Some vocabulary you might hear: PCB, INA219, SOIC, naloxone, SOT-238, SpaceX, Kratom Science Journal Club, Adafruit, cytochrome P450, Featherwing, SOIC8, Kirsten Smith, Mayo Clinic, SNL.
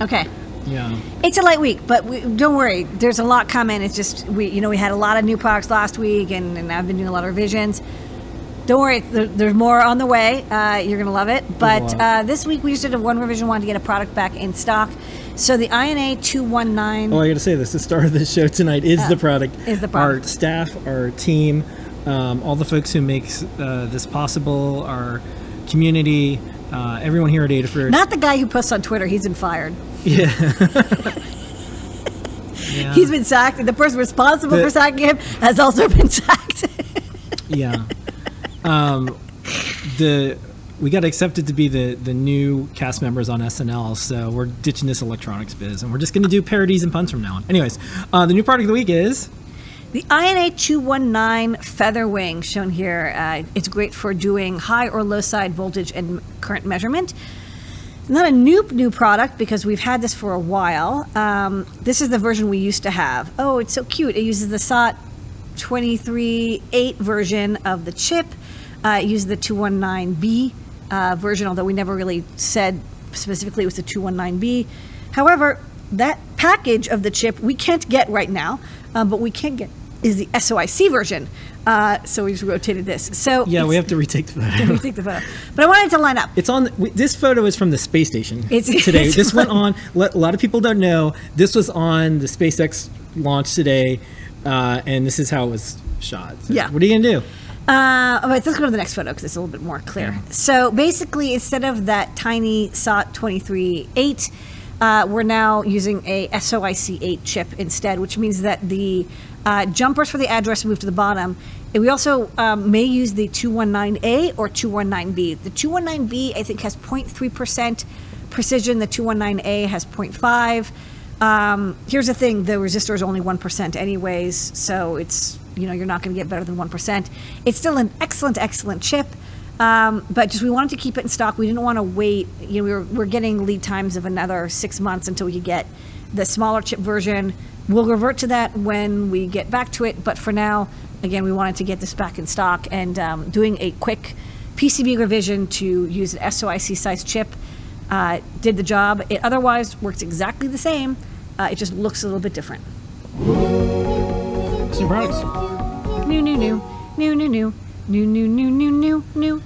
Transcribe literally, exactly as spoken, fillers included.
Okay. Yeah. It's a light week, but we, don't worry. There's a lot coming. It's just, we, you know, we had a lot of new products last week, and, and I've been doing a lot of revisions. Don't worry. There, there's more on the way. Uh, you're going to love it. But uh, this week, we just did a one revision one to get a product back in stock. So the I N A two nineteen. Oh, I got to say this. The star of the show tonight is uh, the product. Is the product. Our staff, our team, um, all the folks who make uh, this possible, our community, uh, everyone here at Adafruit. Not the guy who posts on Twitter. He's been fired. Yeah. Yeah. He's been sacked. The person responsible the, for sacking him has also been sacked. Yeah. Um, the we got accepted to be the the new cast members on S N L, so we're ditching this electronics biz, and we're just going to do parodies and puns from now on. Anyways, uh, the new product of the week is the I N A two nineteen Featherwing, shown here. Uh, it's great for doing high or low side voltage and current measurement. Not a new new product, because we've had this for a while. Um, this is the version we used to have. Oh, it's so cute. It uses the S O T two thirty-eight version of the chip. Uh, it uses the two nineteen B uh, version, although we never really said specifically it was the two nineteen B. However, that package of the chip we can't get right now, uh, but we can get is the S O I C version. Uh, so we just rotated this. So yeah, we have to retake the photo. retake the photo. But I wanted to line up. It's on. The, we, this photo is from the space station it's, today. It's this fun. went on. Let, a lot of people don't know this was on the SpaceX launch today, uh, and this is how it was shot. So yeah. What are you gonna do? Uh, all right, let's go to the next photo because it's a little bit more clear. Yeah. So basically, instead of that tiny S O T two thirty-eight, uh, we're now using a S O I C eight chip instead, which means that the uh, jumpers for the address move to the bottom. And we also um, may use the two nineteen A or two nineteen B. The two nineteen B, I think, has zero point three percent precision. The two nineteen A has zero point five. Um, here's the thing. The resistor is only one percent anyways, so it's, you know, you're not going to get better than one percent. It's still an excellent, excellent chip, um, but just we wanted to keep it in stock. We didn't want to wait. You know, we were, we're getting lead times of another six months until we could get the smaller chip version. We'll revert to that when we get back to it, but for now, again, we wanted to get this back in stock, and um, doing a quick P C B revision to use an S O I C-sized chip uh, did the job. It otherwise works exactly the same. Uh, it just looks a little bit different. New products. New, new, new, new, new, new, new, new, new, new, new, new.